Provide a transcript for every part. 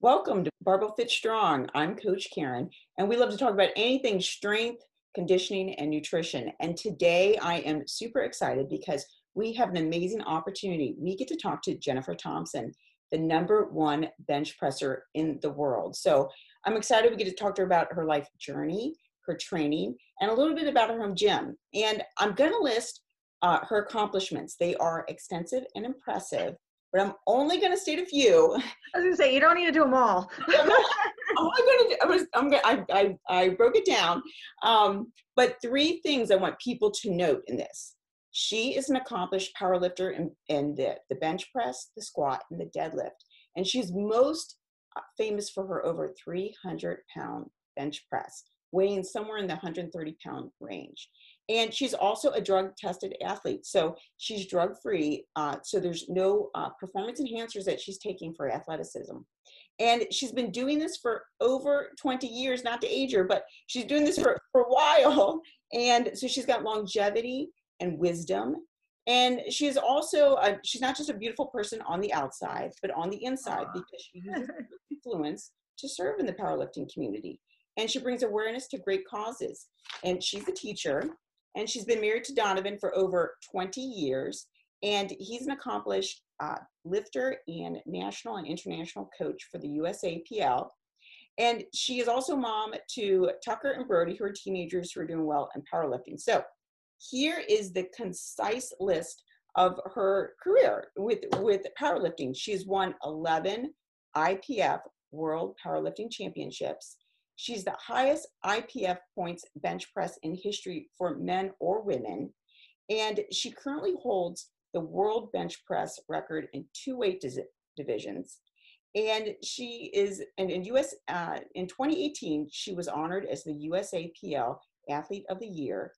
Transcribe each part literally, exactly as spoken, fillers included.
Welcome to Barbell Fit Strong. I'm Coach Karen, and we love to talk about anything strength, conditioning, and nutrition. And today I am super excited because we have an amazing opportunity. We get to talk to Jennifer Thompson, the number one bench presser in the world. So I'm excited we get to talk to her about her life journey, her training, and a little bit about her home gym. And I'm going to list uh, her accomplishments. They are extensive and impressive. But I'm only going to state a few. I was going to say, you don't need to do them all. I'm not, all I'm going to do, I, was, I'm gonna, I, I, I broke it down. Um, but three things I want people to note in this. She is an accomplished power lifter in, in the, the bench press, the squat, and the deadlift. And she's most famous for her over three hundred pound bench press, weighing somewhere in the one hundred thirty pound range. And she's also a drug-tested athlete, so she's drug-free, uh, so there's no uh, performance enhancers that she's taking for athleticism. And she's been doing this for over twenty years, not to age her, but she's doing this for, for a while, and so she's got longevity and wisdom. And she's also, a, she's not just a beautiful person on the outside, but on the inside, because she uses her influence to serve in the powerlifting community. And she brings awareness to great causes. And she's a teacher. And she's been married to Donovan for over twenty years, and he's an accomplished uh, lifter and national and international coach for the U S A P L. And she is also mom to Tucker and Brody, who are teenagers who are doing well in powerlifting. So here is the concise list of her career with, with powerlifting. She's won eleven I P F World Powerlifting Championships. She's the highest I P F points bench press in history for men or women. And she currently holds the world bench press record in two weight divisions. And she is, and in U S, uh, in twenty eighteen, she was honored as the U S A P L Athlete of the Year.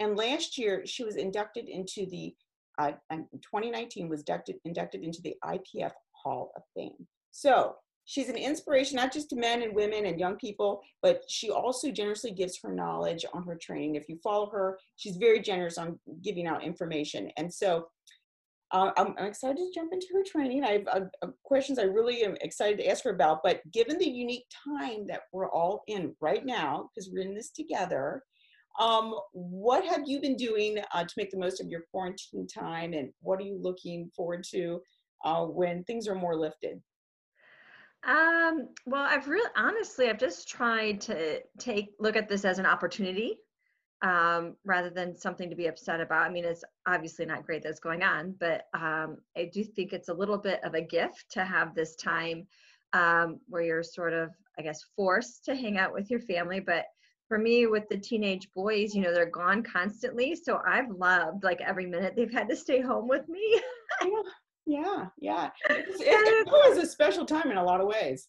And last year, she was inducted into the, uh, in twenty nineteen, was inducted, inducted into the I P F Hall of Fame. So, she's an inspiration, not just to men and women and young people, but she also generously gives her knowledge on her training. If you follow her, she's very generous on giving out information. And so uh, I'm, I'm excited to jump into her training. I have uh, questions I really am excited to ask her about, but given the unique time that we're all in right now, because we're in this together, um, what have you been doing uh, to make the most of your quarantine time? And what are you looking forward to uh, when things are more lifted? Um, well, I've really, honestly, I've just tried to take, look at this as an opportunity, um, rather than something to be upset about. I mean, it's obviously not great that's going on, but, um, I do think it's a little bit of a gift to have this time, um, where you're sort of, I guess, forced to hang out with your family. But for me, with the teenage boys, you know, they're gone constantly. So I've loved like every minute they've had to stay home with me. Yeah, yeah. It's, it, it was a special time in a lot of ways.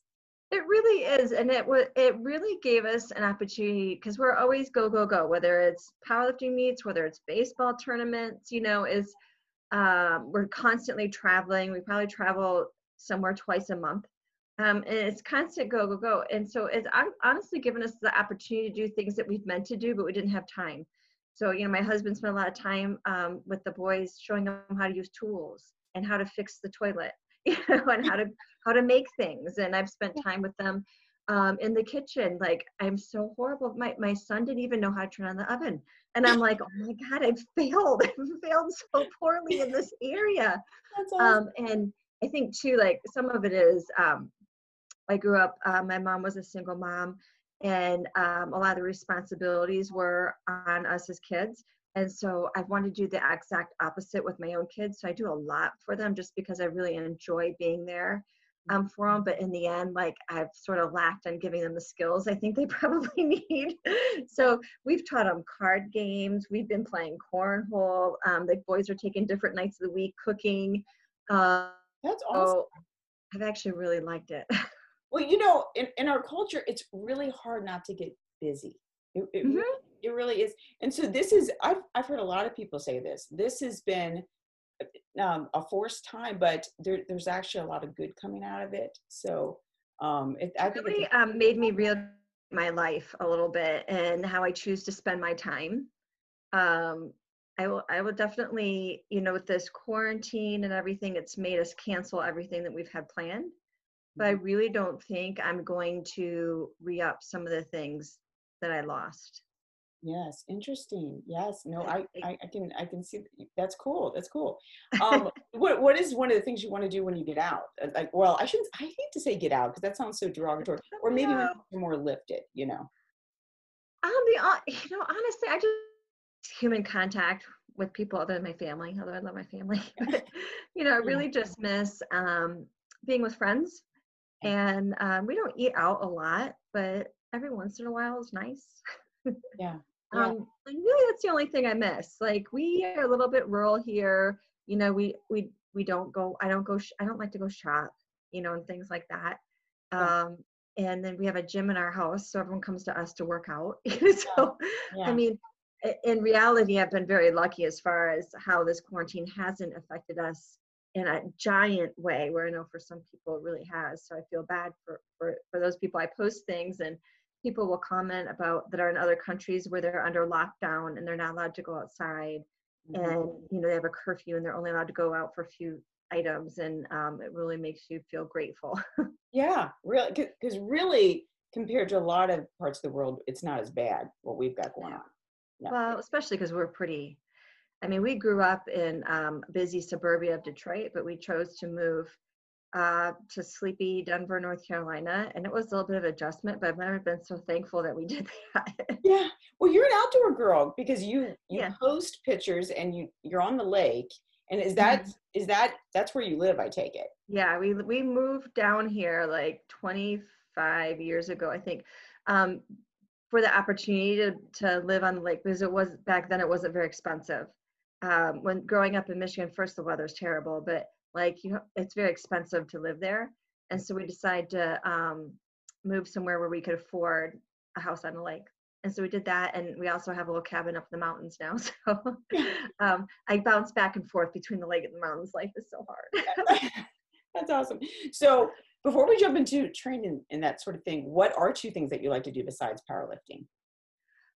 It really is. And it was, it really gave us an opportunity, because we're always go, go, go, whether it's powerlifting meets, whether it's baseball tournaments, you know, is um, we're constantly traveling. We probably travel somewhere twice a month. Um, and it's constant go, go, go. And so it's honestly given us the opportunity to do things that we've meant to do, but we didn't have time. So, you know, my husband spent a lot of time um, with the boys, showing them how to use tools, and how to fix the toilet, you know, and how to how to make things. And I've spent time with them um, in the kitchen. Like, I'm so horrible. My my son didn't even know how to turn on the oven, and I'm like, oh my God, I've failed. I've failed so poorly in this area. That's awesome. Um, and I think too, like some of it is, um, I grew up. Uh, my mom was a single mom, and um, a lot of the responsibilities were on us as kids. And so I wanted to do the exact opposite with my own kids. So I do a lot for them just because I really enjoy being there um, for them. But in the end, like I've sort of lacked on giving them the skills I think they probably need. So we've taught them card games. We've been playing cornhole. Um, the boys are taking different nights of the week cooking. Um, That's awesome. So I've actually really liked it. Well, you know, in, in our culture, it's really hard not to get busy. It, it, mm-hmm. It really is. And so this is, I've, I've heard a lot of people say this, this has been um, a forced time, but there, there's actually a lot of good coming out of it. So um, it, I think it really, um, made me realize my life a little bit and how I choose to spend my time. Um, I will, I will definitely, you know, with this quarantine and everything, it's made us cancel everything that we've had planned. but I really don't think I'm going to re-up some of the things that I lost. Yes. Interesting. Yes. No, I, I, I can, I can see that. That's cool. That's cool. Um, what, what is one of the things you want to do when you get out? Like, well, I shouldn't, I hate to say get out, because that sounds so derogatory, or maybe when you're more lifted, you know? Um, the, you know, honestly, I just human contact with people other than my family, although I love my family, but, you know, I really just miss, um, being with friends, and, um, we don't eat out a lot, but every once in a while is nice. Yeah. Yeah. Um, and really that's the only thing I miss. Like, we are a little bit rural here. You know, we, we, we don't go, I don't go, sh- I don't like to go shop, you know, and things like that. Um, yeah. And then we have a gym in our house, so everyone comes to us to work out. So, yeah. I mean, in reality, I've been very lucky as far as how this quarantine hasn't affected us in a giant way, where I know for some people it really has. So I feel bad for, for, for those people. I post things and people will comment about that are in other countries where they're under lockdown and they're not allowed to go outside, mm-hmm. and you know, they have a curfew and they're only allowed to go out for a few items, and um, it really makes you feel grateful. Yeah, really, because really compared to a lot of parts of the world, it's not as bad what we've got going on. No. Well, especially because we're pretty. I mean, we grew up in um, busy suburbia of Detroit, but we chose to move uh to sleepy Denver, North Carolina, and it was a little bit of adjustment, but I've never been so thankful that we did that. Yeah. Well, you're an outdoor girl, because you you yeah. post pictures and you you're on the lake, and is that mm-hmm. is that that's where you live, I take it? Yeah, we we moved down here like twenty-five years ago, I think, um for the opportunity to to live on the lake, because it was back then it wasn't very expensive. Um when growing up in Michigan, first the weather's terrible, but like, you know, it's very expensive to live there. And so we decided to um, move somewhere where we could afford a house on the lake. And so we did that. And we also have a little cabin up in the mountains now. So um, I bounce back and forth between the lake and the mountains. Life is so hard. That's awesome. So before we jump into training and that sort of thing, what are two things that you like to do besides powerlifting?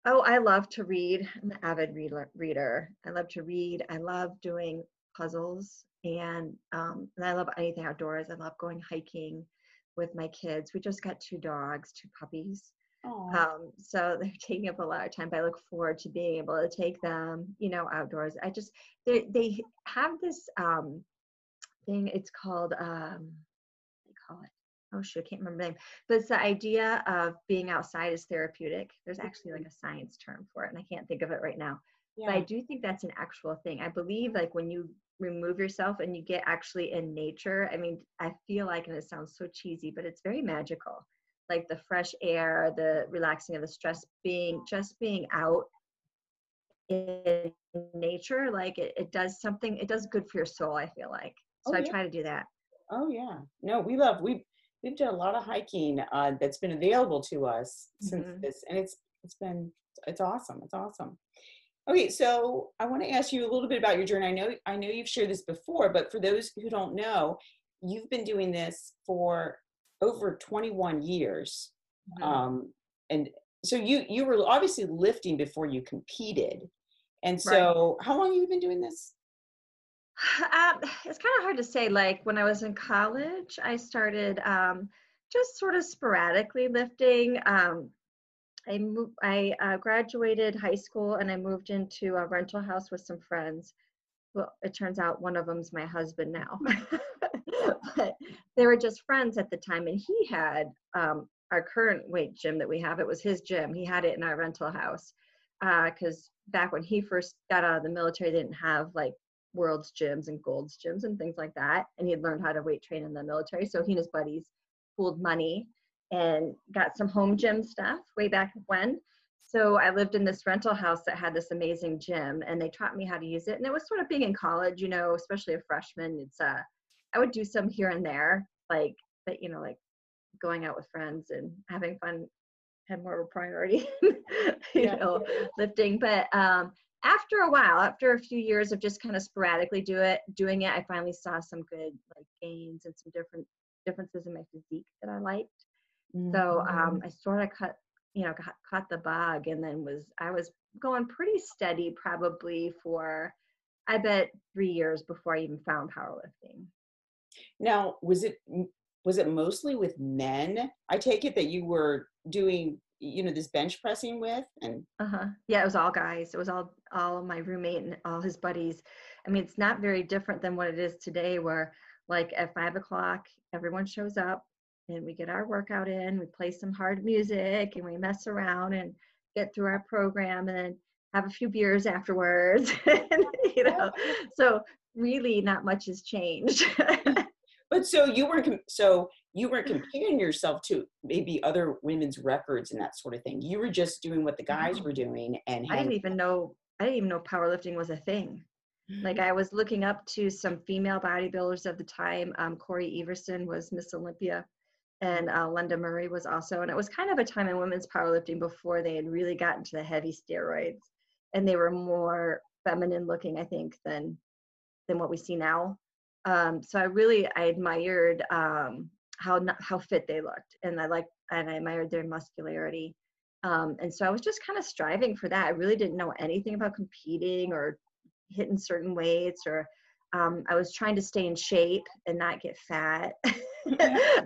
Oh, I love to read. I'm an avid reader. I love to read. I love doing puzzles. And, um, and I love anything outdoors. I love going hiking with my kids. We just got two dogs, two puppies. Um, so they're taking up a lot of time, but I look forward to being able to take them, you know, outdoors. I just, they they have this um, thing, it's called, um, what do they call it? Oh shoot, I can't remember the name. But it's the idea of being outside is therapeutic. There's actually like a science term for it, and I can't think of it right now. Yeah. But I do think that's an actual thing. I believe like when you remove yourself and you get actually in nature, I mean, I feel like, and it sounds so cheesy, but it's very magical. Like the fresh air, the relaxing of the stress, being just being out in nature, like it, it does something, it does good for your soul, I feel like. So oh, yeah. I try to do that. Oh yeah. No, we love, we've, we've done a lot of hiking uh, that's been available to us since mm-hmm. this, and it's, it's been, it's awesome. It's awesome. Okay, so I want to ask you a little bit about your journey. I know I know you've shared this before, but for those who don't know, you've been doing this for over twenty-one years. Mm-hmm. Um, and so you you were obviously lifting before you competed. And so right. How long have you been doing this? Um, it's kind of hard to say. Like when I was in college, I started um, just sort of sporadically lifting. Um, I moved, I uh, graduated high school and I moved into a rental house with some friends. Well, it turns out one of them's my husband now. But they were just friends at the time, and he had um, our current weight gym that we have. It was his gym. He had it in our rental house because uh, back when he first got out of the military, they didn't have like World's gyms and Gold's gyms and things like that. And he had learned how to weight train in the military, so he and his buddies pooled money and got some home gym stuff way back when. So I lived in this rental house that had this amazing gym, and they taught me how to use it. And it was sort of being in college, you know, especially a freshman, it's uh, I would do some here and there, like, but you know, like going out with friends and having fun had more of a priority, you yeah. know, lifting. But um, after a while, after a few years of just kind of sporadically do it, doing it, I finally saw some good like gains and some different differences in my physique that I liked. So um, I sort of cut, you know, got, caught the bug, and then was, I was going pretty steady probably for, I bet three years before I even found powerlifting. Now, was it was it mostly with men? I take it that you were doing, you know, this bench pressing with, and uh-huh. Yeah, it was all guys. It was all, all my roommate and all his buddies. I mean, it's not very different than what it is today, where like at five o'clock, everyone shows up and we get our workout in, we play some hard music and we mess around and get through our program and have a few beers afterwards, and, you know, so really not much has changed. But so you were, so you were comparing yourself to maybe other women's records and that sort of thing. You were just doing what the guys were doing. And I didn't even know, I didn't even know powerlifting was a thing. Like, I was looking up to some female bodybuilders of the time. Um, Corey Everson was Miss Olympia, and uh, Linda Murray was also. And it was kind of a time in women's powerlifting before they had really gotten to the heavy steroids, and they were more feminine looking, I think, than than what we see now. Um, so I really, I admired um, how how fit they looked, and I liked, and I admired their muscularity. Um, and so I was just kind of striving for that. I really didn't know anything about competing or hitting certain weights, or um, I was trying to stay in shape and not get fat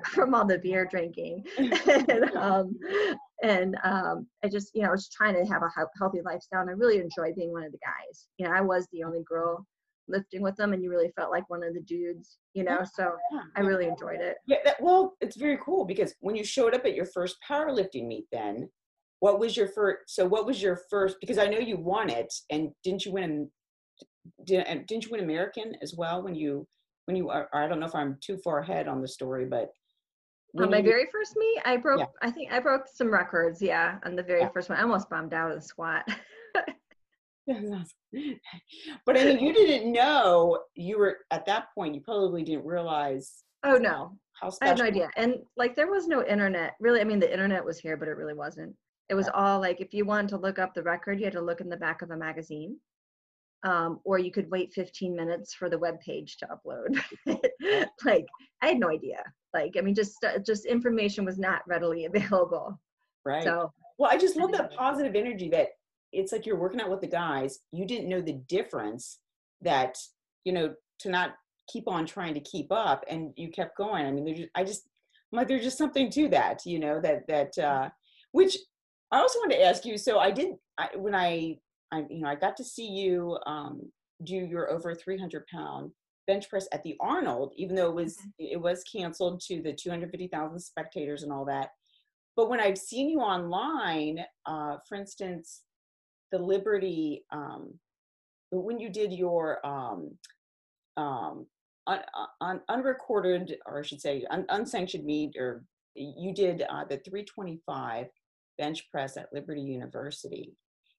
from all the beer drinking. and um, and um, I just, you know, I was trying to have a healthy lifestyle, and I really enjoyed being one of the guys. You know, I was the only girl lifting with them, and you really felt like one of the dudes, you know, so yeah. I really enjoyed it. Yeah, that, well, it's very cool, because when you showed up at your first powerlifting meet then, what was your first, so what was your first, because I know you won it, and didn't you win a, did, didn't you win American as well when you, when you are, I don't know if I'm too far ahead on the story, but. On my you, very first meet, I broke, yeah. I think I broke some records, yeah, on the very yeah. first one. I almost bombed out of the squat. But I mean, you didn't know, you were at that point, you probably didn't realize. Oh no, how I had no idea. And like, there was no internet really. I mean, the internet was here, but it really wasn't. It was all like, if you wanted to look up the record, you had to look in the back of a magazine, um, or you could wait fifteen minutes for the web page to upload. Like, I had no idea. Like, I mean, just just information was not readily available. Right. So, well, I just love that positive energy that. It's like you're working out with the guys. You didn't know the difference that, you know, to not keep on trying to keep up, and you kept going. I mean, there's just, I just, I'm like, there's just something to that, you know, that, that, uh, which I also wanted to ask you. So I did, I, when I, I, you know, I got to see you, um, do your over three hundred pound bench press at the Arnold, even though it was, it was canceled to the two hundred fifty thousand spectators and all that. But when I've seen you online, uh, for instance, the Liberty, um, when you did your um, um, un, un, unrecorded, or I should say un, unsanctioned meet, or you did uh, the three twenty-five bench press at Liberty University.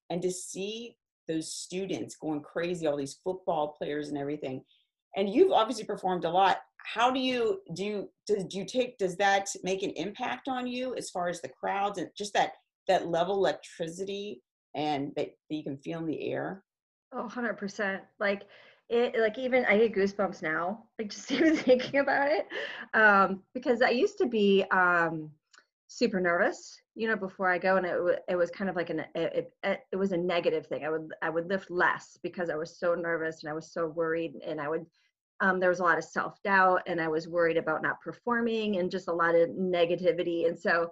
And to see those students going crazy, all these football players and everything, and you've obviously performed a lot. How do you, do you, does, do you take, does that make an impact on you as far as the crowds and just that, that level of electricity? And that you can feel in the air. Oh, one hundred percent. Like, it, like even I get goosebumps now, like just even thinking about it. Um, because I used to be um, super nervous, you know, before I go. And it, it was kind of like an, it, it, it was a negative thing. I would, I would lift less because I was so nervous and I was so worried, and I would, um, there was a lot of self-doubt, and I was worried about not performing, and just a lot of negativity. And so,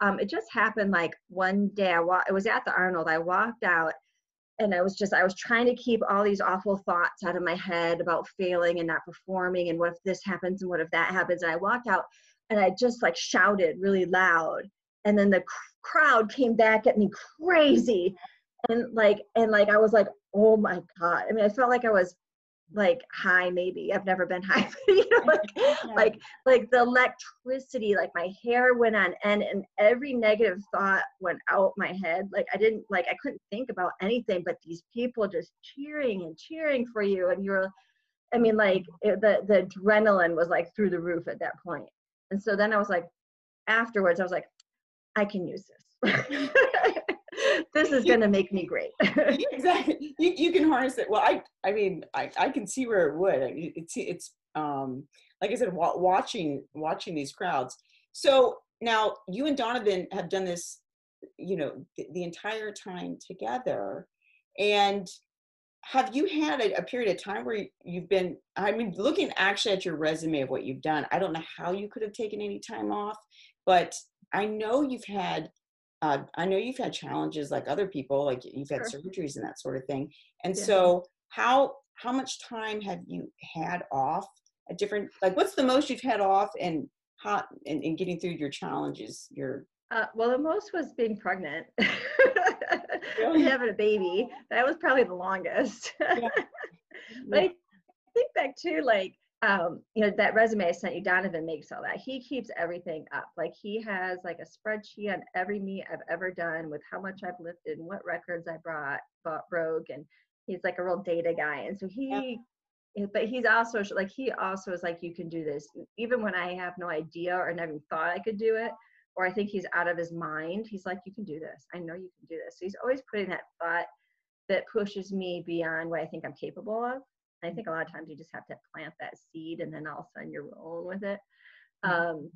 Um, it just happened like one day I wa- it was at the Arnold. I walked out, and I was just, I was trying to keep all these awful thoughts out of my head about failing and not performing, and what if this happens and what if that happens. And I walked out, and I just like shouted really loud. And then the cr- crowd came back at me crazy. And like, and like, I was like, oh my God. I mean, I felt like I was like high, maybe. I've never been high, but, you know, like, yeah. like, like the electricity, like my hair went on end, and every negative thought went out my head. Like, I didn't, like, I couldn't think about anything but these people just cheering and cheering for you. And you're, I mean, like it, the, the adrenaline was like through the roof at that point. And so then I was like, afterwards, I was like, I can use this. This is going to make me great. Exactly. You, you can harness it. Well, I, I mean, I, I can see where it would. I mean, it's, it's, um, like I said, wa- watching, watching these crowds. So now you and Donovan have done this, you know, th- the entire time together. And have you had a, a period of time where you've been, I mean, looking actually at your resume of what you've done, I don't know how you could have taken any time off, but I know you've had, uh, I know you've had challenges like other people, like you've had sure. surgeries and that sort of thing. And yeah. so how, how much time have you had off at different, like what's the most you've had off and how, and, and getting through your challenges, your Uh, well, the most was being pregnant, really? Having a baby. That was probably the longest. Yeah. But I think back to like, um, you know, that resume I sent you, Donovan makes all that. He keeps everything up. Like he has like a spreadsheet on every meet I've ever done with how much I've lifted and what records I brought, bought, broke. And he's like a real data guy. And so he... Yeah. But he's also like, he also is like, you can do this. Even when I have no idea or never thought I could do it, or I think he's out of his mind, he's like, you can do this. I know you can do this. So he's always putting that thought that pushes me beyond what I think I'm capable of. And I think a lot of times you just have to plant that seed and then all of a sudden you're rolling with it. Um,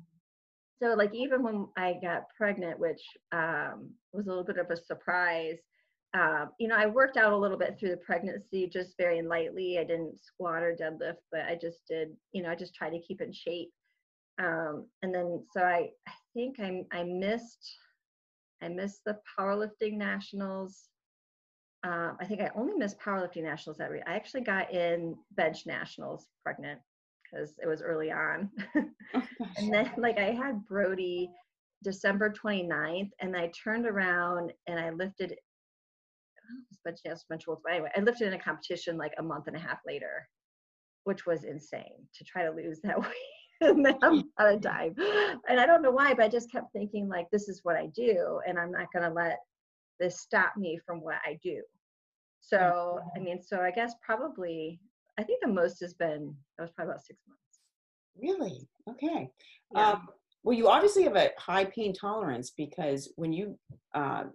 so like, even when I got pregnant, which um, was a little bit of a surprise, Um, you know, I worked out a little bit through the pregnancy, just very lightly. I didn't squat or deadlift, but I just did, you know, I just tried to keep in shape. Um, and then, so I, I think I, I missed, I missed the powerlifting nationals. Um, I think I only missed powerlifting nationals that year. I actually got in bench nationals pregnant because it was early on. And then like I had Brody December twenty-ninth and I turned around and I lifted but anyway, I lifted in a competition like a month and a half later, which was insane to try to lose that weight. And then I'm out of time. And I don't know why, but I just kept thinking like, this is what I do. And I'm not going to let this stop me from what I do. So, I mean, so I guess probably, I think the most has been, that was probably about six months. Really? Okay. Yeah. Um, well, you obviously have a high pain tolerance because when you, uh,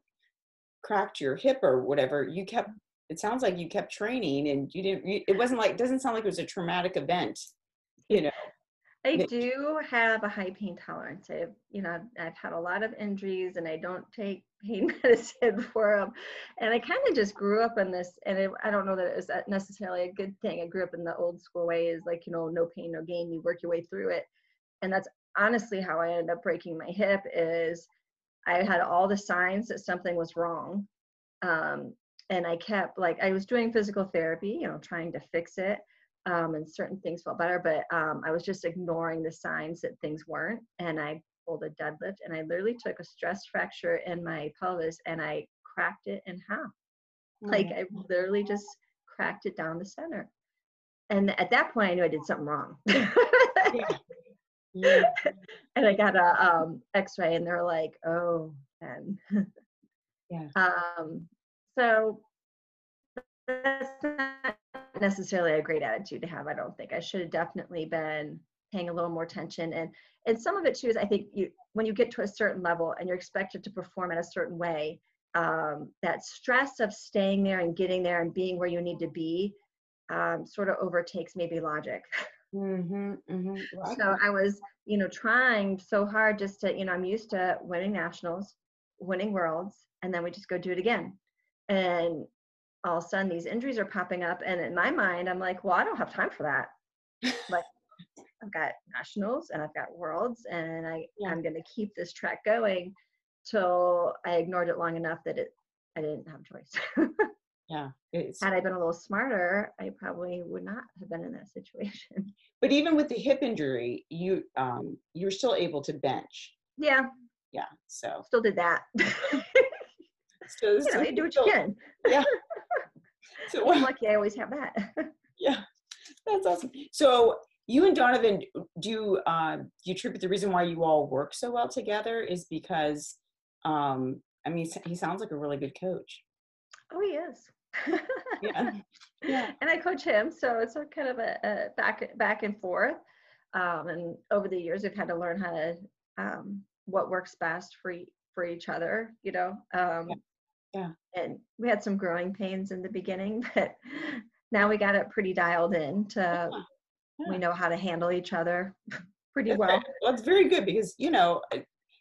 cracked your hip or whatever, you kept, it sounds like you kept training and you didn't, you, it wasn't like, it doesn't sound like it was a traumatic event, you know. I do have a high pain tolerance. I've, you know, I've, I've had a lot of injuries and I don't take pain medicine for them. And I kind of just grew up in this, and it, I don't know that it was necessarily a good thing. I grew up in the old school ways, like, you know, no pain, no gain, you work your way through it. And that's honestly how I ended up breaking my hip is, I had all the signs that something was wrong. Um, and I kept like, I was doing physical therapy, you know, trying to fix it. Um, and certain things felt better, but um, I was just ignoring the signs that things weren't. And I pulled a deadlift and I literally took a stress fracture in my pelvis and I cracked it in half. Mm-hmm. Like I literally just cracked it down the center. And at that point I knew I did something wrong. Yeah. Yeah. And I got a um, x-ray and they're like, oh, man. Yeah. Um, so that's not necessarily a great attitude to have, I don't think. I should have definitely been paying a little more attention. And, and some of it too is I think you, when you get to a certain level and you're expected to perform in a certain way, um, that stress of staying there and getting there and being where you need to be um, sort of overtakes maybe logic. Mm-hmm, mm-hmm. Well, so I was, you know, trying so hard just to, you know, I'm used to winning nationals, winning worlds, and then we just go do it again. And all of a sudden these injuries are popping up. And in my mind, I'm like, well, I don't have time for that. Like I've got nationals and I've got worlds and I, yeah. I'm going to keep this track going till I ignored it long enough that it, I didn't have a choice. Yeah. It's, had I been a little smarter, I probably would not have been in that situation. But even with the hip injury, you um you were still able to bench. Yeah. Yeah. So still did that. So you know, you do what you can. Yeah. So I'm lucky I always have that. Yeah. That's awesome. So you and Donovan, do uh, do you attribute the reason why you all work so well together is because um I mean he sounds like a really good coach. Oh, he is. Yeah. Yeah. And I coach him, so it's a kind of a, a back back and forth. Um, and over the years, we've had to learn how to um, what works best for e for each other. You know. Um, yeah. yeah. And we had some growing pains in the beginning, but now we got it pretty dialed in. To yeah. Yeah. We know how to handle each other pretty well. That's, well, it's very good because you know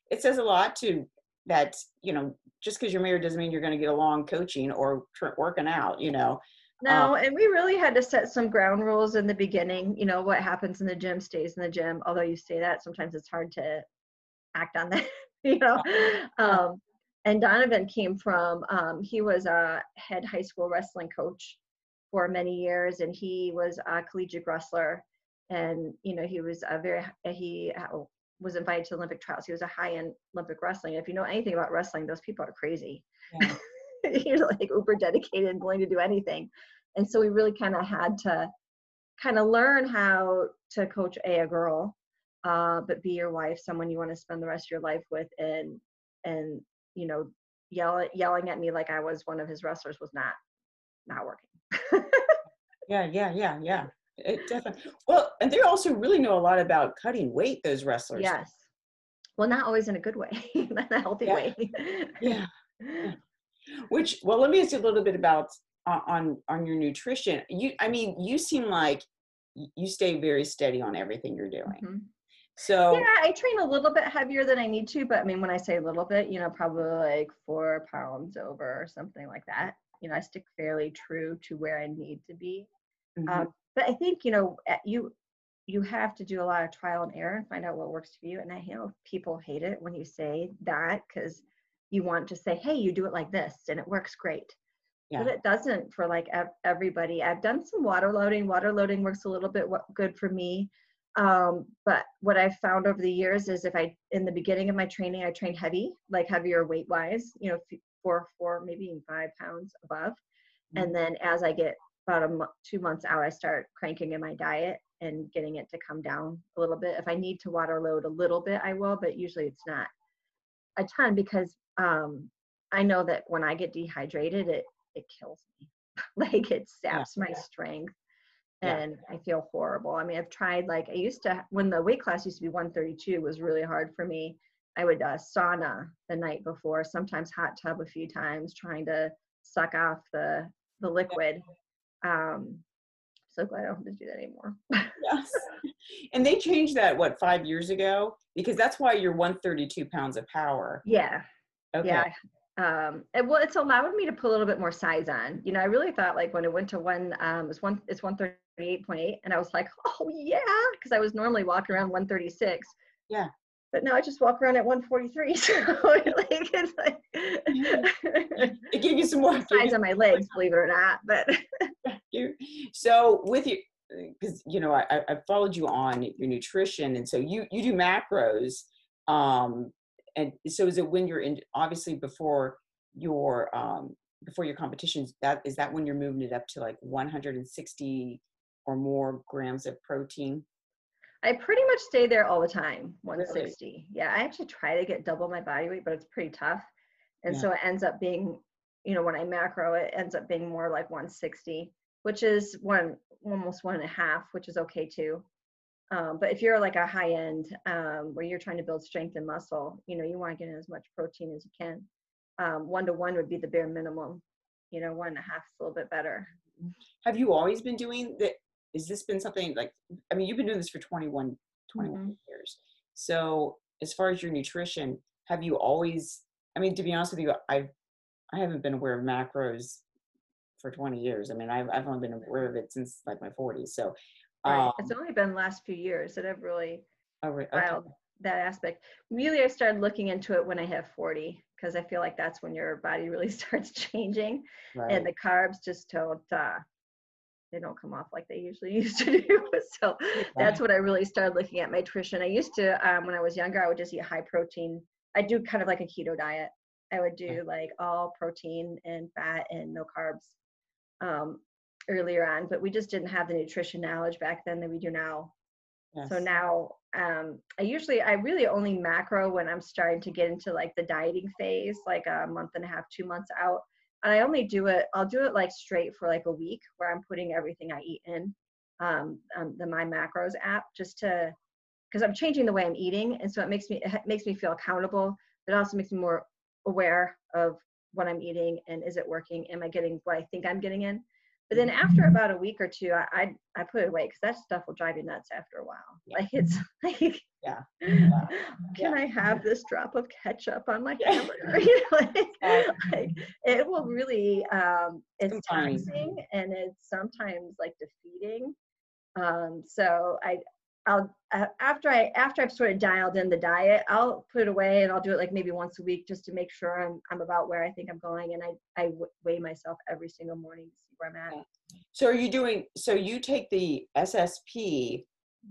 it says a lot to that you know. Just because you're married doesn't mean you're going to get along coaching or working out, you know. No, um, and we really had to set some ground rules in the beginning. You know, what happens in the gym stays in the gym. Although you say that, sometimes it's hard to act on that, you know. Um, and Donovan came from, um, he was a head high school wrestling coach for many years, and he was a collegiate wrestler. And, you know, he was a very, he was invited to Olympic trials. He was a high-end Olympic wrestling. If you know anything about wrestling, those people are crazy. Yeah. He's like uber dedicated and willing to do anything. And so we really kind of had to kind of learn how to coach a, a girl, uh, but be your wife, someone you want to spend the rest of your life with. And, and, you know, yell, yelling at me like I was one of his wrestlers was not, not working. yeah, yeah, yeah, yeah. It definitely. Well, and they also really know a lot about cutting weight, those wrestlers. Yes. Well, not always in a good way, not in a healthy yeah. way. yeah. yeah. Which, well, let me ask you a little bit about uh, on on your nutrition. You, I mean, you seem like you stay very steady on everything you're doing. Mm-hmm. So yeah, I train a little bit heavier than I need to, but I mean, when I say a little bit, you know, probably like four pounds over or something like that. You know, I stick fairly true to where I need to be. Mm-hmm. Um, but I think, you know, you you have to do a lot of trial and error and find out what works for you. And I you know people hate it when you say that, because you want to say, hey, you do it like this and it works great. Yeah. But it doesn't for like everybody. I've done some water loading. Water loading works a little bit good for me. Um, but what I've found over the years is if I, in the beginning of my training, I train heavy, like heavier weight wise, you know, four, four, maybe even five pounds above. Mm-hmm. And then as I get about a m- two months out, I start cranking in my diet and getting it to come down a little bit. If I need to water load a little bit, I will, but usually it's not a ton, because Um, I know that when I get dehydrated, it, it kills me. Like it saps yeah, my yeah. strength and yeah. I feel horrible. I mean, I've tried, like I used to, when the weight class used to be one thirty-two, it was really hard for me. I would uh, sauna the night before, sometimes hot tub a few times, trying to suck off the, the liquid. Um, so glad I don't have to do that anymore. Yes. And they changed that, what, five years ago? Because that's why you're one thirty-two pounds of power. Yeah. Okay. Yeah. Um, and well, it's allowed me to put a little bit more size on. You know, I really thought like when it went to one, um, it was one, it's one thirty-eight point eight, and I was like, oh yeah, because I was normally walking around one thirty-six. Yeah. But now I just walk around at one forty-three. So like, it's like it gave you some more size on my legs, believe it or not. But so with you, because you know I I followed you on your nutrition, and so you you do macros. Um, And so is it when you're in, obviously before your, um, before your competitions, that is that when you're moving it up to like one hundred sixty or more grams of protein? I pretty much stay there all the time, one sixty. Really? Yeah. I actually try to get double my body weight, but it's pretty tough. And yeah. so it ends up being, you know, when I macro, it ends up being more like one sixty, which is one, almost one and a half, which is okay too. Um, but if you're like a high end, um, where you're trying to build strength and muscle, you know, you want to get in as much protein as you can. Um, one to one would be the bare minimum, you know, one and a half is a little bit better. Have you always been doing that? Has this been something like, I mean, you've been doing this for twenty-one, twenty-one mm-hmm. years. So as far as your nutrition, have you always, I mean, to be honest with you, I've, I haven't been aware of macros for twenty years. I mean, I've, I've only been aware of it since like my forties. So Right. It's only been the last few years that I've really oh, right. okay. filed that aspect. Really, I started looking into it when I hit forty, because I feel like that's when your body really starts changing. Right. And the carbs just don't, uh, they don't come off like they usually used to do. So right. that's when I really started looking at my nutrition. I used to, um, when I was younger, I would just eat high protein. I do kind of like a keto diet. I would do right. like all protein and fat and no carbs. Um, earlier on, but we just didn't have the nutrition knowledge back then that we do now. Yes. So now um, I usually, I really only macro when I'm starting to get into like the dieting phase, like a month and a half, two months out. And I only do it, I'll do it like straight for like a week where I'm putting everything I eat in um, um, the My Macros app, just to, because I'm changing the way I'm eating. And so it makes me, it makes me feel accountable. It also makes me more aware of what I'm eating and is it working? Am I getting what I think I'm getting in? But then after about a week or two, I I, I put it away because that stuff will drive you nuts after a while. Yeah. Like it's like, yeah. yeah. Can yeah. I have this drop of ketchup on my yeah. hamburger? You know, like, yeah. like it will really. Um, it's sometimes. Taxing and it's sometimes like defeating. Um, so I I'll after I after I've sort of dialed in the diet, I'll put it away and I'll do it like maybe once a week just to make sure I'm I'm about where I think I'm going, and I I weigh myself every single morning. Where I'm at. Okay. So are you doing, so you take the S S P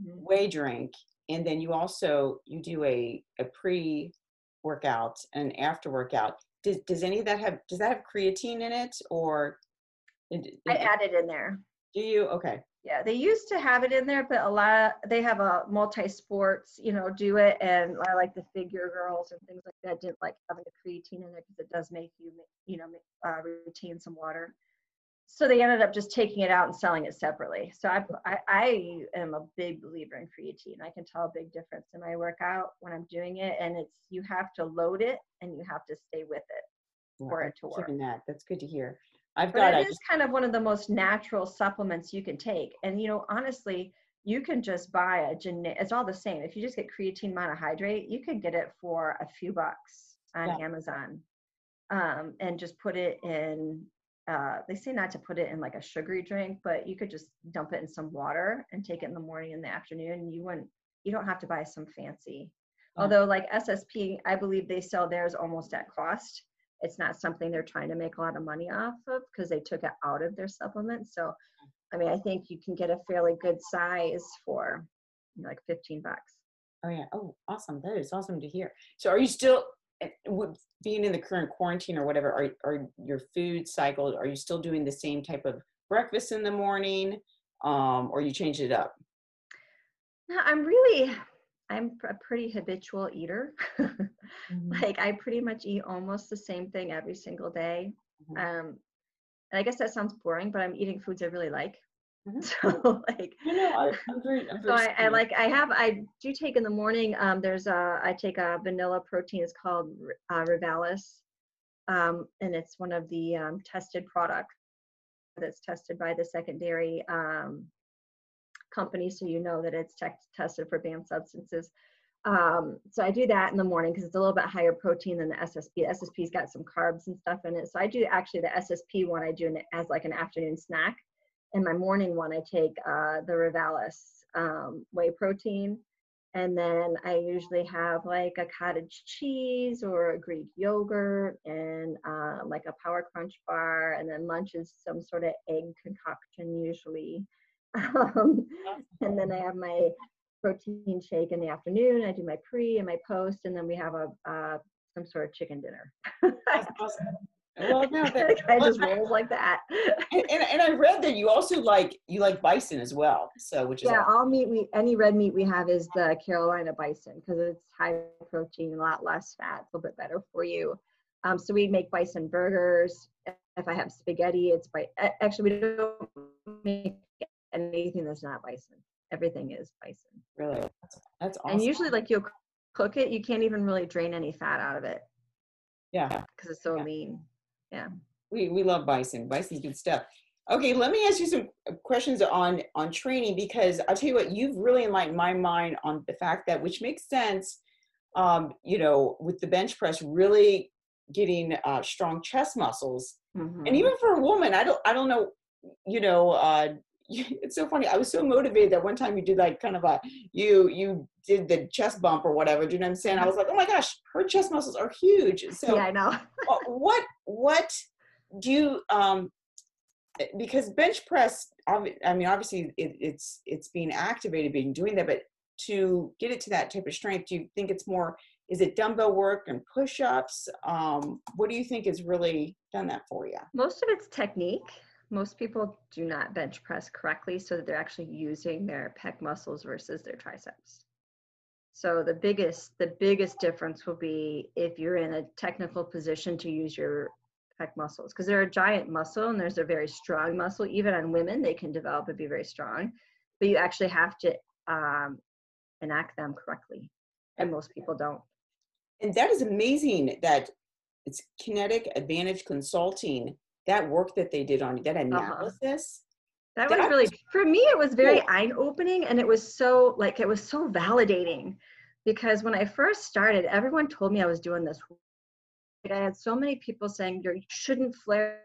mm-hmm. whey drink, and then you also, you do a, a pre-workout and after workout. Does, does any of that have, does that have creatine in it or? Did, did I add it in there. Do you? Okay. Yeah. They used to have it in there, but a lot, of, they have a multi-sports, you know, do it. And I like the figure girls and things like that didn't like having the creatine in there because it does make you, you know, uh, retain some water. So they ended up just taking it out and selling it separately. So I, I, I am a big believer in creatine. I can tell a big difference in my workout when I'm doing it, and it's you have to load it and you have to stay with it yeah, for it to work. That. That's good to hear. I've but got it I is just... kind of one of the most natural supplements you can take, and you know honestly, you can just buy a generic. It's all the same. If you just get creatine monohydrate, you can get it for a few bucks on yeah. Amazon, um, and just put it in. Uh, they say not to put it in like a sugary drink, but you could just dump it in some water and take it in the morning and the afternoon. You wouldn't, you don't have to buy some fancy. Oh. Although like S S P, I believe they sell theirs almost at cost. It's not something they're trying to make a lot of money off of because they took it out of their supplements. So, I mean, I think you can get a fairly good size for you know, like fifteen bucks. Oh yeah. Oh, awesome. That is awesome to hear. So are you still, would being in the current quarantine or whatever, are, are your food cycled? Are you still doing the same type of breakfast in the morning, um, or you changed it up? No, I'm really, I'm a pretty habitual eater. mm-hmm. Like I pretty much eat almost the same thing every single day. Mm-hmm. Um, and I guess that sounds boring, but I'm eating foods I really like. Mm-hmm. So like, you know, I, I'm very, I'm very so I, I like, I have, I do take in the morning, um, there's a, I take a vanilla protein, it's called uh, Rivalis, um, and it's one of the um, tested products that's tested by the secondary um, company, so you know that it's tech tested for banned substances. Um, so I do that in the morning because it's a little bit higher protein than the S S P. S S P's got some carbs and stuff in it, so I do actually the S S P one I do in, as like an afternoon snack. And my morning one, I take uh, the Rivalis um, whey protein. And then I usually have like a cottage cheese or a Greek yogurt and uh, like a Power Crunch bar. And then lunch is some sort of egg concoction usually. Um, and then I have my protein shake in the afternoon. I do my pre and my post. And then we have a uh, some sort of chicken dinner. That's awesome. Well, no, that, I just well, rolls like that. And, and and I read that you also like you like bison as well, so which is yeah. Awesome. All meat we any red meat we have is the Carolina bison because it's high protein, a lot less fat, a little bit better for you. Um, so we make bison burgers. If I have spaghetti, it's by actually we don't make anything that's not bison. Everything is bison. Really, that's, that's awesome. And usually, like you'll cook it, you can't even really drain any fat out of it. Yeah, because it's so yeah. lean. Yeah, we we love bison. Bison's good stuff. Okay, let me ask you some questions on on training because I'll tell you what, you've really enlightened my mind on the fact that which makes sense. Um, you know, with the bench press, really getting uh, strong chest muscles, mm-hmm. and even for a woman, I don't I don't know. You know, uh, it's so funny. I was so motivated that one time you did like kind of a you you did the chest bump or whatever. Do you know what I'm saying? I was like, oh my gosh, her chest muscles are huge. So yeah, I know. what What do you, um, because bench press, I mean, obviously it, it's, it's being activated, being doing that, but to get it to that type of strength, do you think it's more, is it dumbbell work and push-ups? Um, what do you think has really done that for you? Most of it's technique. Most people do not bench press correctly so that they're actually using their pec muscles versus their triceps. So the biggest, the biggest difference will be if you're in a technical position to use your pec muscles, because they're a giant muscle and there's a very strong muscle. Even on women, they can develop and be very strong, but you actually have to um, enact them correctly. And most people don't. And that is amazing that it's Kinetic Advantage Consulting that work that they did on you, that analysis. Uh-huh. That, that was really, for me, it was very cool. Eye-opening, and it was so, like, it was so validating, because when I first started, everyone told me I was doing this. I had so many people saying, you shouldn't flare,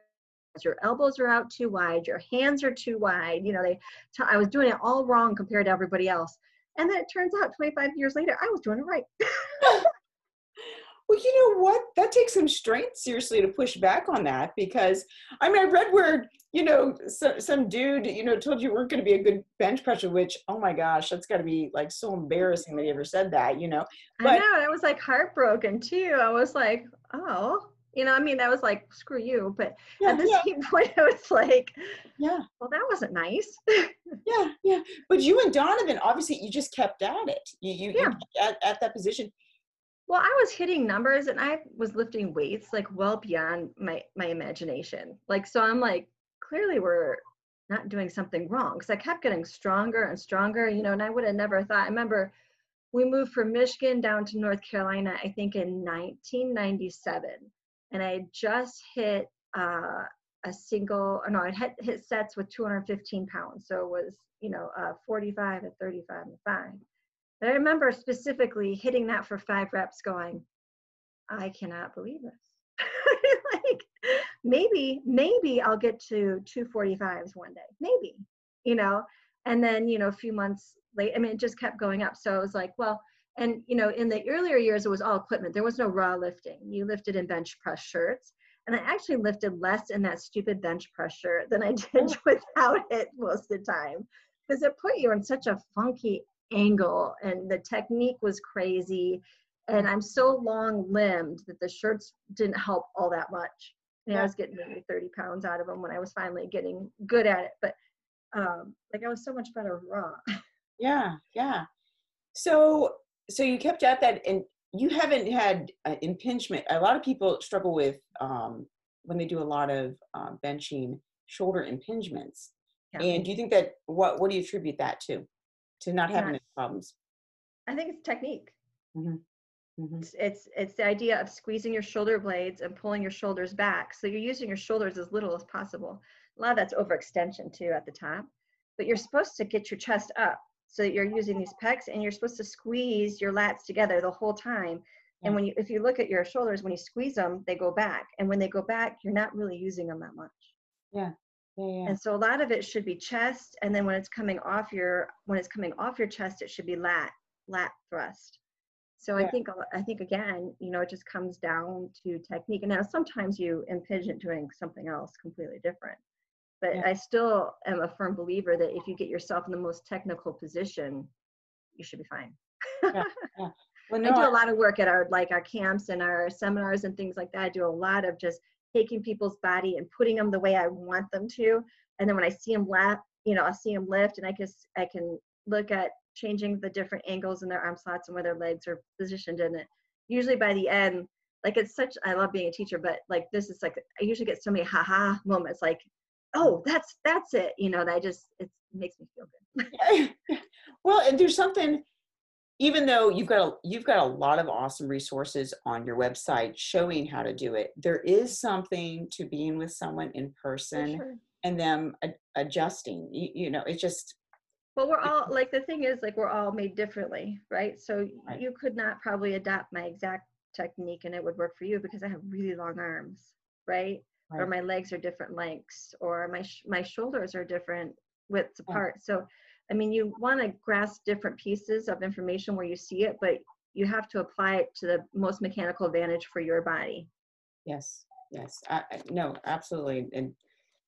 your elbows are out too wide, your hands are too wide. You know, they, t- I was doing it all wrong compared to everybody else. And then it turns out twenty-five years later, I was doing it right. Well, you know what? That takes some strength, seriously, to push back on that, because I mean, I read where, you know, so, some dude, you know, told you weren't going to be a good bench presser, which, oh my gosh, that's got to be like so embarrassing that he ever said that, you know. But, I know, I was like heartbroken too. I was like, oh, you know, I mean, that was like, screw you. But yeah, at the yeah. same point, I was like, yeah, well, that wasn't nice. yeah, yeah. But you and Donovan, obviously, you just kept at it. You, you, yeah. you kept at, at that position. Well, I was hitting numbers and I was lifting weights like well beyond my, my imagination. Like, so I'm like, clearly we're not doing something wrong, because I kept getting stronger and stronger, you know, and I would have never thought. I remember we moved from Michigan down to North Carolina, I think in nineteen ninety-seven. And I just hit uh, a single, or no, I hit, hit sets with two hundred fifteen pounds. So it was, you know, uh, forty-five and thirty-five and five. But I remember specifically hitting that for five reps going, I cannot believe this. Like, maybe, maybe I'll get to two forty-fives one day, maybe, you know. And then, you know, a few months later, I mean, it just kept going up. So I was like, well, and, you know, in the earlier years, it was all equipment. There was no raw lifting. You lifted in bench press shirts. And I actually lifted less in that stupid bench press shirt than I did without it most of the time, because it put you in such a funky angle, and the technique was crazy, and I'm so long limbed that the shirts didn't help all that much. And I was getting maybe thirty pounds out of them when I was finally getting good at it, but um like I was so much better raw. Yeah, yeah. So so you kept at that, and you haven't had uh, impingement. A lot of people struggle with um when they do a lot of uh, benching, shoulder impingements. Yeah. And do you think that what what do you attribute that to? To not having any problems? I think it's technique. Mm-hmm. Mm-hmm. It's, it's it's the idea of squeezing your shoulder blades and pulling your shoulders back. So you're using your shoulders as little as possible. A lot of that's overextension too at the top. But you're supposed to get your chest up so that you're using these pecs, and you're supposed to squeeze your lats together the whole time. Yeah. And when you, if you look at your shoulders, when you squeeze them, they go back. And when they go back, you're not really using them that much. Yeah. Yeah, yeah. And so a lot of it should be chest, and then when it's coming off your when it's coming off your chest, it should be lat lat thrust. So yeah. I think I think again, you know, it just comes down to technique. And now sometimes you impinge it doing something else completely different, but yeah. I still am a firm believer that if you get yourself in the most technical position, you should be fine. Yeah, yeah. Well, no, I do a lot of work at our like our camps and our seminars and things like that. I do a lot of just taking people's body and putting them the way I want them to. And then when I see them lap, you know, I see them lift, and I guess I can look at changing the different angles in their arm slots and where their legs are positioned in it. Usually by the end, like it's such, I love being a teacher, but like, this is like, I usually get so many haha moments like, oh, that's, that's it. You know, that I just, it makes me feel good. Well, and there's something, even though you've got a, you've got a lot of awesome resources on your website showing how to do it, there is something to being with someone in person. Sure. And them ad- adjusting. You, you know, it's just. Well, we're all like the thing is like we're all made differently, right? So right. You could not probably adopt my exact technique and it would work for you because I have really long arms, right? right. Or my legs are different lengths, or my sh- my shoulders are different widths apart. Yeah. So. I mean, you want to grasp different pieces of information where you see it, but you have to apply it to the most mechanical advantage for your body. Yes, yes, I, I, no, absolutely. And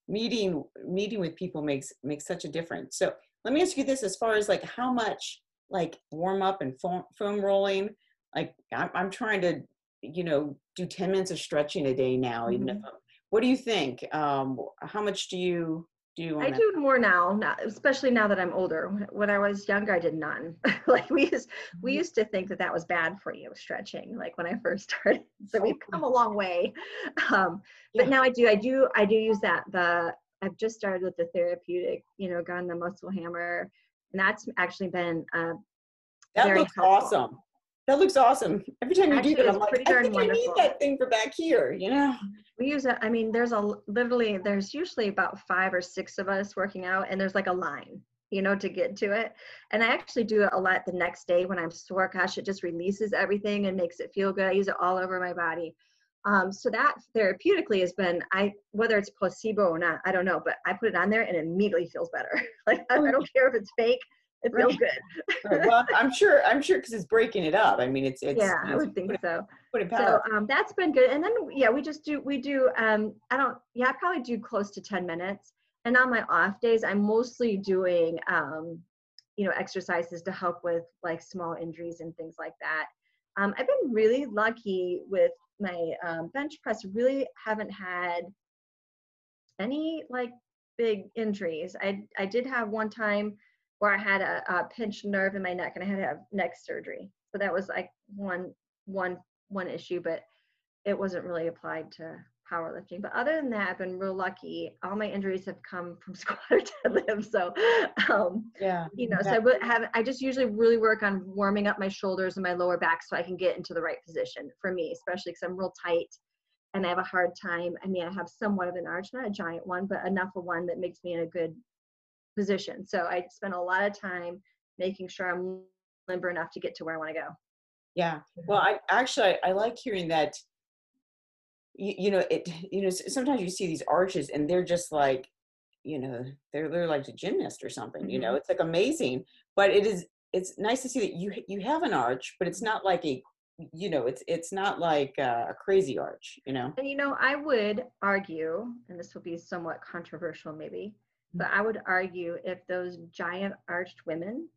meeting meeting with people makes makes such a difference. So let me ask you this: as far as like how much like warm up and foam, foam rolling, like I'm, I'm trying to, you know, do ten minutes of stretching a day now. Mm-hmm. Even if, what do you think? Um, how much do you? Do I do more now, not, especially now that I'm older. When I was younger, I did none. Like we used, we used to think that that was bad for you, stretching. Like when I first started, so we've come a long way. Um, but yeah. Now I do, I do, I do use that. The I've just started with the therapeutic, you know, gun, the muscle hammer, and that's actually been uh, that very looks helpful. Awesome. That looks awesome. Every time you Actually, do that, I'm like, I think wonderful. I need that thing for back here, you know? We use it, I mean, there's a, literally, there's usually about five or six of us working out, and there's like a line, you know, to get to it. And I actually do it a lot the next day when I'm sore. Gosh, it just releases everything and makes it feel good. I use it all over my body. Um, so that therapeutically has been, I, whether it's placebo or not, I don't know, but I put it on there and it immediately feels better. Like, I, I don't care if it's fake. It feels good. Right. Well, I'm sure, I'm sure, because it's breaking it up. I mean, it's, it's yeah, I would think it, so. It so um, that's been good. And then, yeah, we just do, we do, um, I don't, yeah, I probably do close to ten minutes. And on my off days, I'm mostly doing, um, you know, exercises to help with like small injuries and things like that. Um, I've been really lucky with my um, bench press, really haven't had any like big injuries. I, I did have one time where I had a, a pinched nerve in my neck and I had to have neck surgery. So that was like one, one, one issue, but it wasn't really applied to powerlifting. But other than that, I've been real lucky. All my injuries have come from squat or deadlift. So, um, yeah, you know, exactly. So I have, I just usually really work on warming up my shoulders and my lower back so I can get into the right position for me, especially because I'm real tight and I have a hard time. I mean, I have somewhat of an arch, not a giant one, but enough of one that makes me in a good position. So I spend a lot of time making sure I'm limber enough to get to where I want to go. Yeah. Well, I actually, I, I like hearing that, you, you know, it, you know, sometimes you see these arches and they're just like, you know, they're, they're like a gymnast or something, mm-hmm. you know, it's like amazing, but it is, it's nice to see that you, you have an arch, but it's not like a, you know, it's, it's not like a, a crazy arch, you know? And, you know, I would argue, and this will be somewhat controversial maybe, but I would argue if those giant arched women,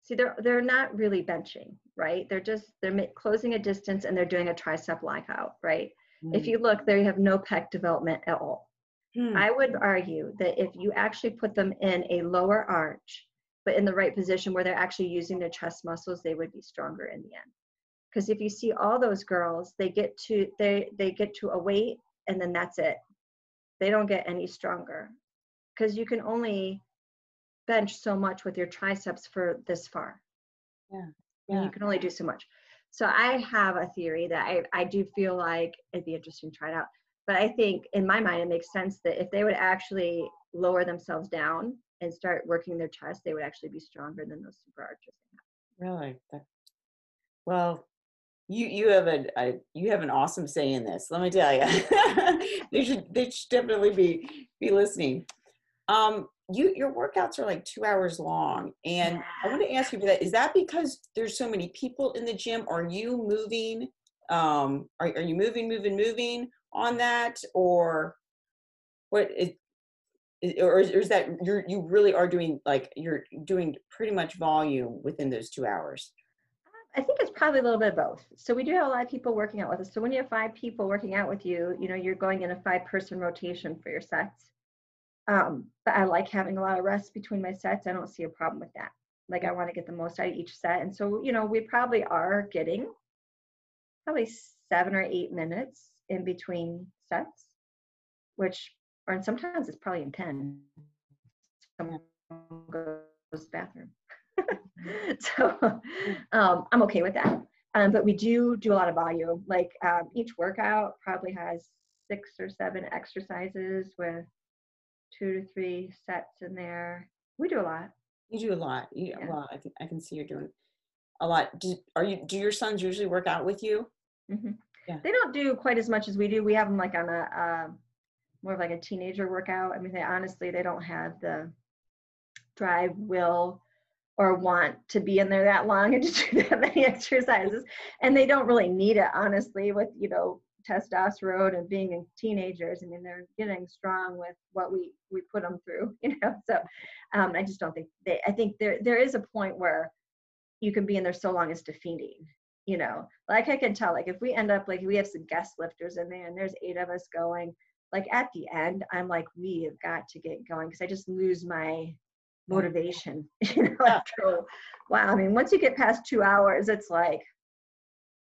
see, they're, they're not really benching, right? They're just, they're closing a distance and they're doing a tricep lockout, right? Mm. If you look, they have no pec development at all. Mm. I would argue that if you actually put them in a lower arch, but in the right position where they're actually using their chest muscles, they would be stronger in the end. Because if you see all those girls, they get to, they, they get to a weight and then that's it. They don't get any stronger. Because you can only bench so much with your triceps for this far. Yeah, yeah. And you can only do so much. So I have a theory that I, I do feel like it'd be interesting to try it out. But I think in my mind, it makes sense that if they would actually lower themselves down and start working their chest, they would actually be stronger than those super arches. Really? Well, You you have a, a you have an awesome say in this. Let me tell you, they should they should definitely be be listening. Um, you, your workouts are like two hours long. And I want to ask you for that. Is that because there's so many people in the gym? Are you moving? Um, are, are you moving, moving, moving on that? Or what is, or is, or is that you're, you really are doing like you're doing pretty much volume within those two hours? I think it's probably a little bit of both. So we do have a lot of people working out with us. So when you have five people working out with you, you know, you're going in a five person rotation for your sets. Um, but I like having a lot of rest between my sets. I don't see a problem with that. Like I want to get the most out of each set. And so, you know, we probably are getting probably seven or eight minutes in between sets, which, or and sometimes it's probably in ten. Someone goes to the bathroom. So um, I'm okay with that. Um, but we do do a lot of volume. Like um, each workout probably has six or seven exercises with two to three sets in there. We do a lot. You do a lot. You, yeah. Well, I can, I can see you're doing a lot. Do, are you, do your sons usually work out with you? Mm-hmm. Yeah. They don't do quite as much as we do. We have them like on a, um, more of like a teenager workout. I mean, they honestly, they don't have the drive, will, or want to be in there that long and to do that many exercises. And they don't really need it, honestly, with, you know, testosterone and being teenagers. I mean, they're getting strong with what we, we put them through, you know? So um, I just don't think they, I think there there is a point where you can be in there so long it's defeating, you know? Like I can tell, like if we end up, like we have some guest lifters in there and there's eight of us going, like at the end, I'm like, we have got to get going because I just lose my motivation, you know, yeah. After, wow, I mean, once you get past two hours, it's like,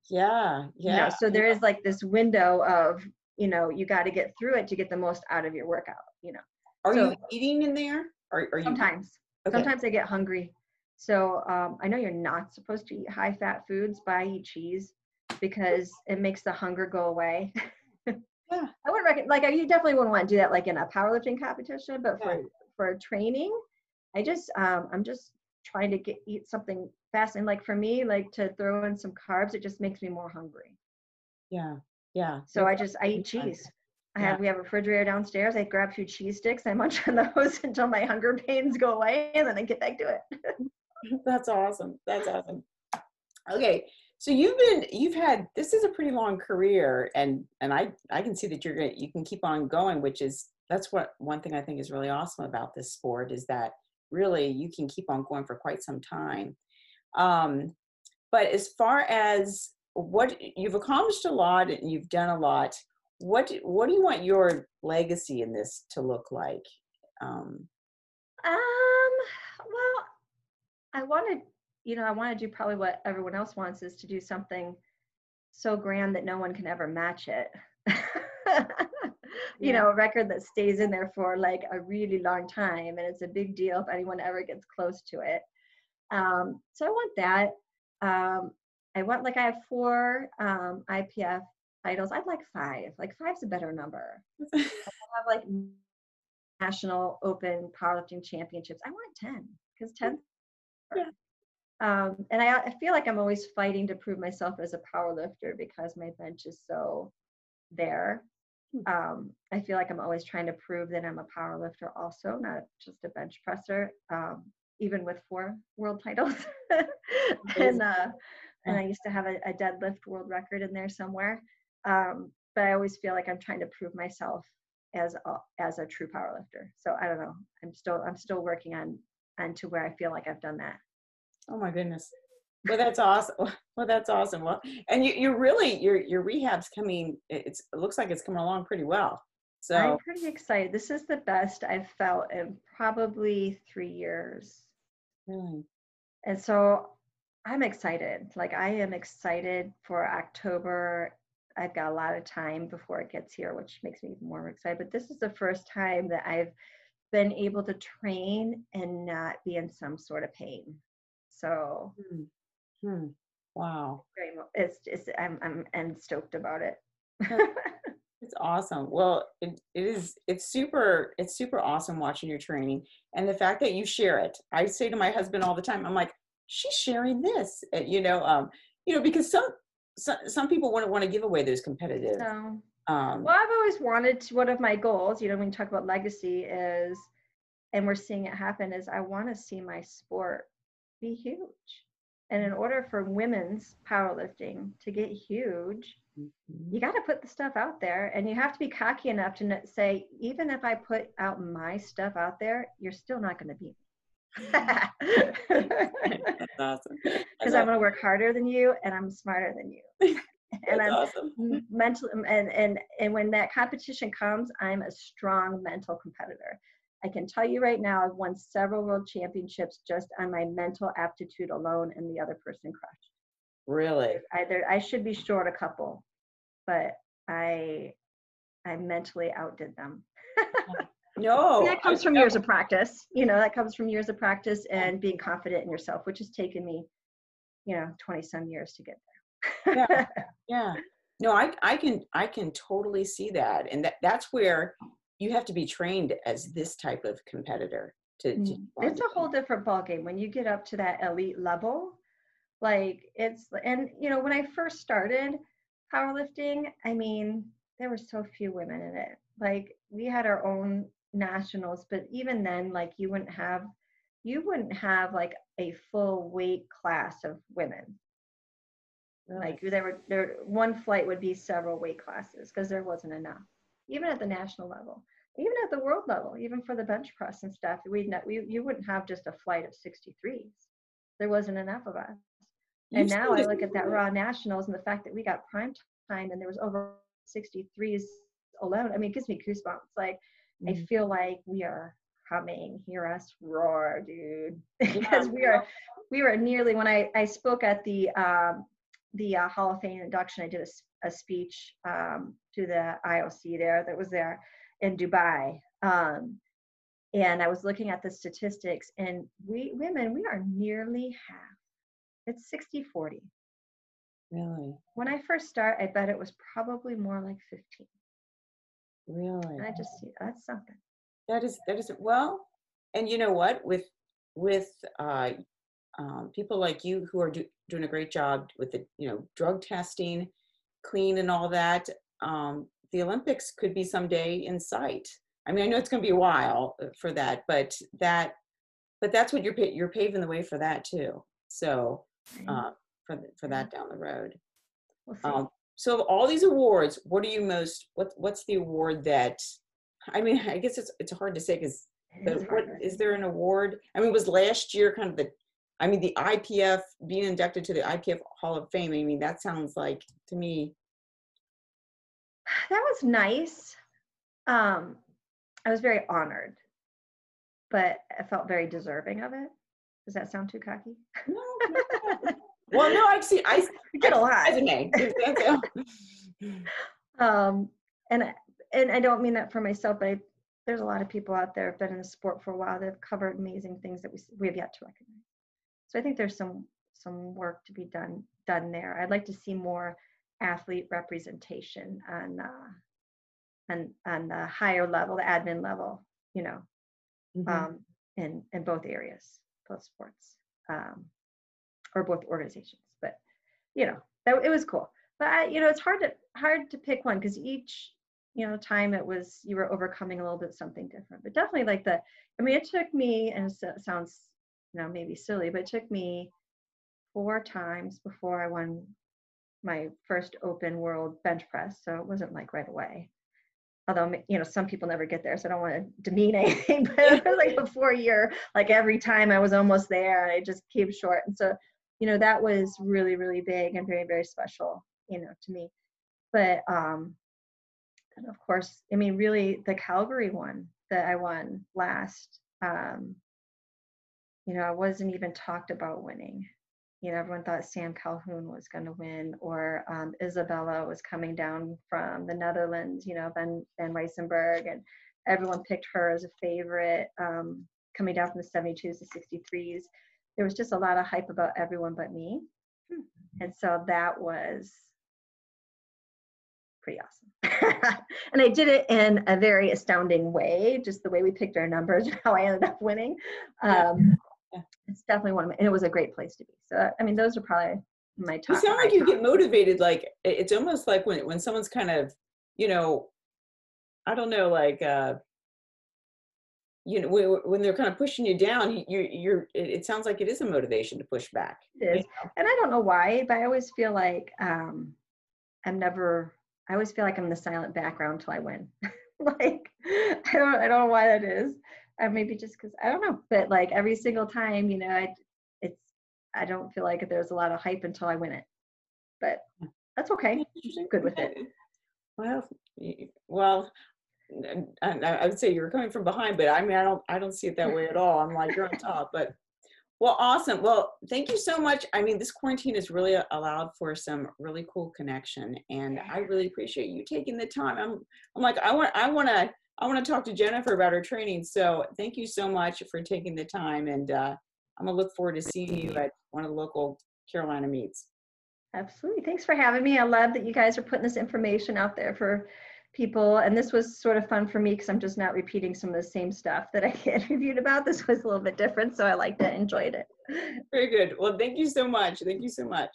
yeah, yeah. You know, so there is like this window of, you know, you got to get through it to get the most out of your workout, you know. Are so, you eating in there? Or are you? Sometimes. Okay. Sometimes I get hungry So um, I know you're not supposed to eat high fat foods, but I eat cheese because it makes the hunger go away. Yeah. I wouldn't recommend, like, you definitely wouldn't want to do that like in a powerlifting competition, but for, yeah. for training, I just, um, I'm just trying to get, eat something fast. And like for me, like to throw in some carbs, it just makes me more hungry. Yeah. Yeah. So That's I just, I eat cheese. I have, yeah. we have a refrigerator downstairs. I grab a few cheese sticks. I munch on those until my hunger pains go away, and then I get back to it. That's awesome. That's awesome. Okay. So you've been, you've had, this is a pretty long career, and, and I, I can see that you're going to, you can keep on going, which is, that's what, one thing I think is really awesome about this sport is that really you can keep on going for quite some time. Um, but as far as what you've accomplished a lot and you've done a lot, what, what do you want your legacy in this to look like? Um, um well, I want to, you know, I want to do probably what everyone else wants, is to do something so grand that no one can ever match it. You yeah. know, a record that stays in there for like a really long time, and it's a big deal if anyone ever gets close to it. Um, so I want that. Um, I want, like, I have four um, I P F titles. I'd like five. Like five's a better number. I have like national open powerlifting championships. I want ten, because ten. Yeah. Um, and I, I feel like I'm always fighting to prove myself as a powerlifter because my bench is so there. Um, I feel like I'm always trying to prove that I'm a powerlifter also, not just a bench presser, um, even with four world titles. and, uh, and I used to have a, a deadlift world record in there somewhere. Um, but I always feel like I'm trying to prove myself as a, as a true powerlifter. So I don't know. I'm still, I'm still working on, on to where I feel like I've done that. Oh my goodness. Well, that's awesome. Well, that's awesome. Well, and you, you're really, your, your rehab's coming, it's, it looks like it's coming along pretty well. So I'm pretty excited. This is the best I've felt in probably three years. Really? And so I'm excited. Like, I am excited for October. I've got a lot of time before it gets here, which makes me even more excited. But this is the first time that I've been able to train and not be in some sort of pain. So, hmm. Hmm. Wow, it's just, I'm, I'm, I'm stoked about it. It's awesome. Well, it, it is, it's super, it's super awesome watching your training, and the fact that you share it. I say to my husband all the time, I'm like, she's sharing this, and, you know, um, you know, because some, some, some people wouldn't want to give away those competitive. No. Um, well, I've always wanted to, one of my goals, you know, when you talk about legacy is, and we're seeing it happen, is I want to see my sport be huge. And in order for women's powerlifting to get huge, mm-hmm. you got to put the stuff out there, and you have to be cocky enough to say, even if I put out my stuff out there, you're still not going to beat me. That's awesome. Because I'm going to work harder than you, and I'm smarter than you. And I'm awesome. Mentally, and, and, and when that competition comes, I'm a strong mental competitor. I can tell you right now, I've won several world championships just on my mental aptitude alone, and the other person crushed. Really? Either I should be short a couple, but I I mentally outdid them. No. That comes from years of practice. You know, that comes from years of practice and being confident in yourself, which has taken me, you know, twenty some years to get there. Yeah. Yeah. No, I I can I can totally see that. And that, that's where you have to be trained as this type of competitor. To, to it's a whole different ballgame when you get up to that elite level. Like it's, and you know, when I first started powerlifting, I mean, there were so few women in it. Like we had our own nationals, but even then, like you wouldn't have, you wouldn't have like a full weight class of women. Really? Like there were, there one flight would be several weight classes because there wasn't enough. Even at the national level, even at the world level, even for the bench press and stuff, we'd not, we you wouldn't have just a flight of sixty-threes. There wasn't enough of us. And now I look at that raw nationals and the fact that we got prime time and there was over sixty-threes alone. I mean, it gives me goosebumps. Like, mm-hmm. I feel like we are coming. Hear us roar, dude. Because we are, we were nearly, when I, I spoke at the, um, the uh, Hall of Fame induction, I did a, a speech um, to the I O C there that was there in Dubai. Um, And I was looking at the statistics, and we women, we are nearly half. It's sixty forty. Really? When I first start, I bet it was probably more like fifteen. Really? And I just, that's something. That is, that is, well, and you know what, with, with uh, um, people like you who are do, doing a great job with the, you know, drug testing, clean and all that, um, the Olympics could be someday in sight. I mean, I know it's going to be a while for that, but that, but that's what you're, you're paving the way for that too. So uh, for, the, for that down the road. Um, so of all these awards, what are you most, what, what's the award that, I mean, I guess it's, it's hard to say because is there an award? I mean, was last year kind of the, I mean, the I P F being inducted to the I P F Hall of Fame. I mean, that sounds like to me. That was nice. Um, I was very honored, but I felt very deserving of it. Does that sound too cocky? No. no. Well, no, I see. I get a lot. um, and I, and I don't mean that for myself, but I, there's a lot of people out there who've been in the sport for a while. They've covered amazing things that we we have yet to recognize. So I think there's some some work to be done done there. I'd like to see more athlete representation on. Uh, And on the higher level, the admin level, you know, mm-hmm. um, in, in both areas, both sports, um, or both organizations. But, you know, that, it was cool. But, I, you know, it's hard to hard to pick one because each, you know, time it was, you were overcoming a little bit something different. But definitely like the, I mean, it took me, and it sounds, you know, maybe silly, but it took me four times before I won my first open world bench press. So it wasn't like right away. Although, you know, some people never get there, so I don't want to demean anything, but it was like a four year, like every time I was almost there, and I just came short. And so, you know, that was really, really big and very, very special, you know, to me. But, um, and of course, I mean, really the Calgary one that I won last, um, you know, I wasn't even talked about winning. You know, everyone thought Sam Calhoun was going to win, or um, Isabella was coming down from the Netherlands, you know, Van, Van Weissenburg, and everyone picked her as a favorite, um, coming down from the seventy-twos to sixty-threes. There was just a lot of hype about everyone but me. Hmm. And so that was pretty awesome. And I did it in a very astounding way, just the way we picked our numbers, how I ended up winning. Um, It's definitely one of my, and it was a great place to be. So, I mean, those are probably my top. You sound like you get motivated. Like, it's almost like when, when someone's kind of, you know, I don't know, like, uh, you know, when, when they're kind of pushing you down, you, you're, it sounds like it is a motivation to push back. It is. And I don't know why, but I always feel like um, I'm never, I always feel like I'm in the silent background till I win. Like, I don't, I don't know why that is. Uh, maybe just because I don't know, but like every single time, you know, I, it's I don't feel like there's a lot of hype until I win it, but that's okay. I'm good with it. Well, well, I, I would say you're coming from behind, but I mean, I don't, I don't see it that way at all. I'm like you're on top, but well, awesome. Well, thank you so much. I mean, this quarantine has really allowed for some really cool connection, and I really appreciate you taking the time. I'm, I'm like I want, I want to. I want to talk to Jennifer about her training. So thank you so much for taking the time. And uh, I'm going to look forward to seeing you at one of the local Carolina meets. Absolutely. Thanks for having me. I love that you guys are putting this information out there for people. And this was sort of fun for me because I'm just not repeating some of the same stuff that I interviewed about. This was a little bit different. So I liked it, enjoyed it. Very good. Well, thank you so much. Thank you so much.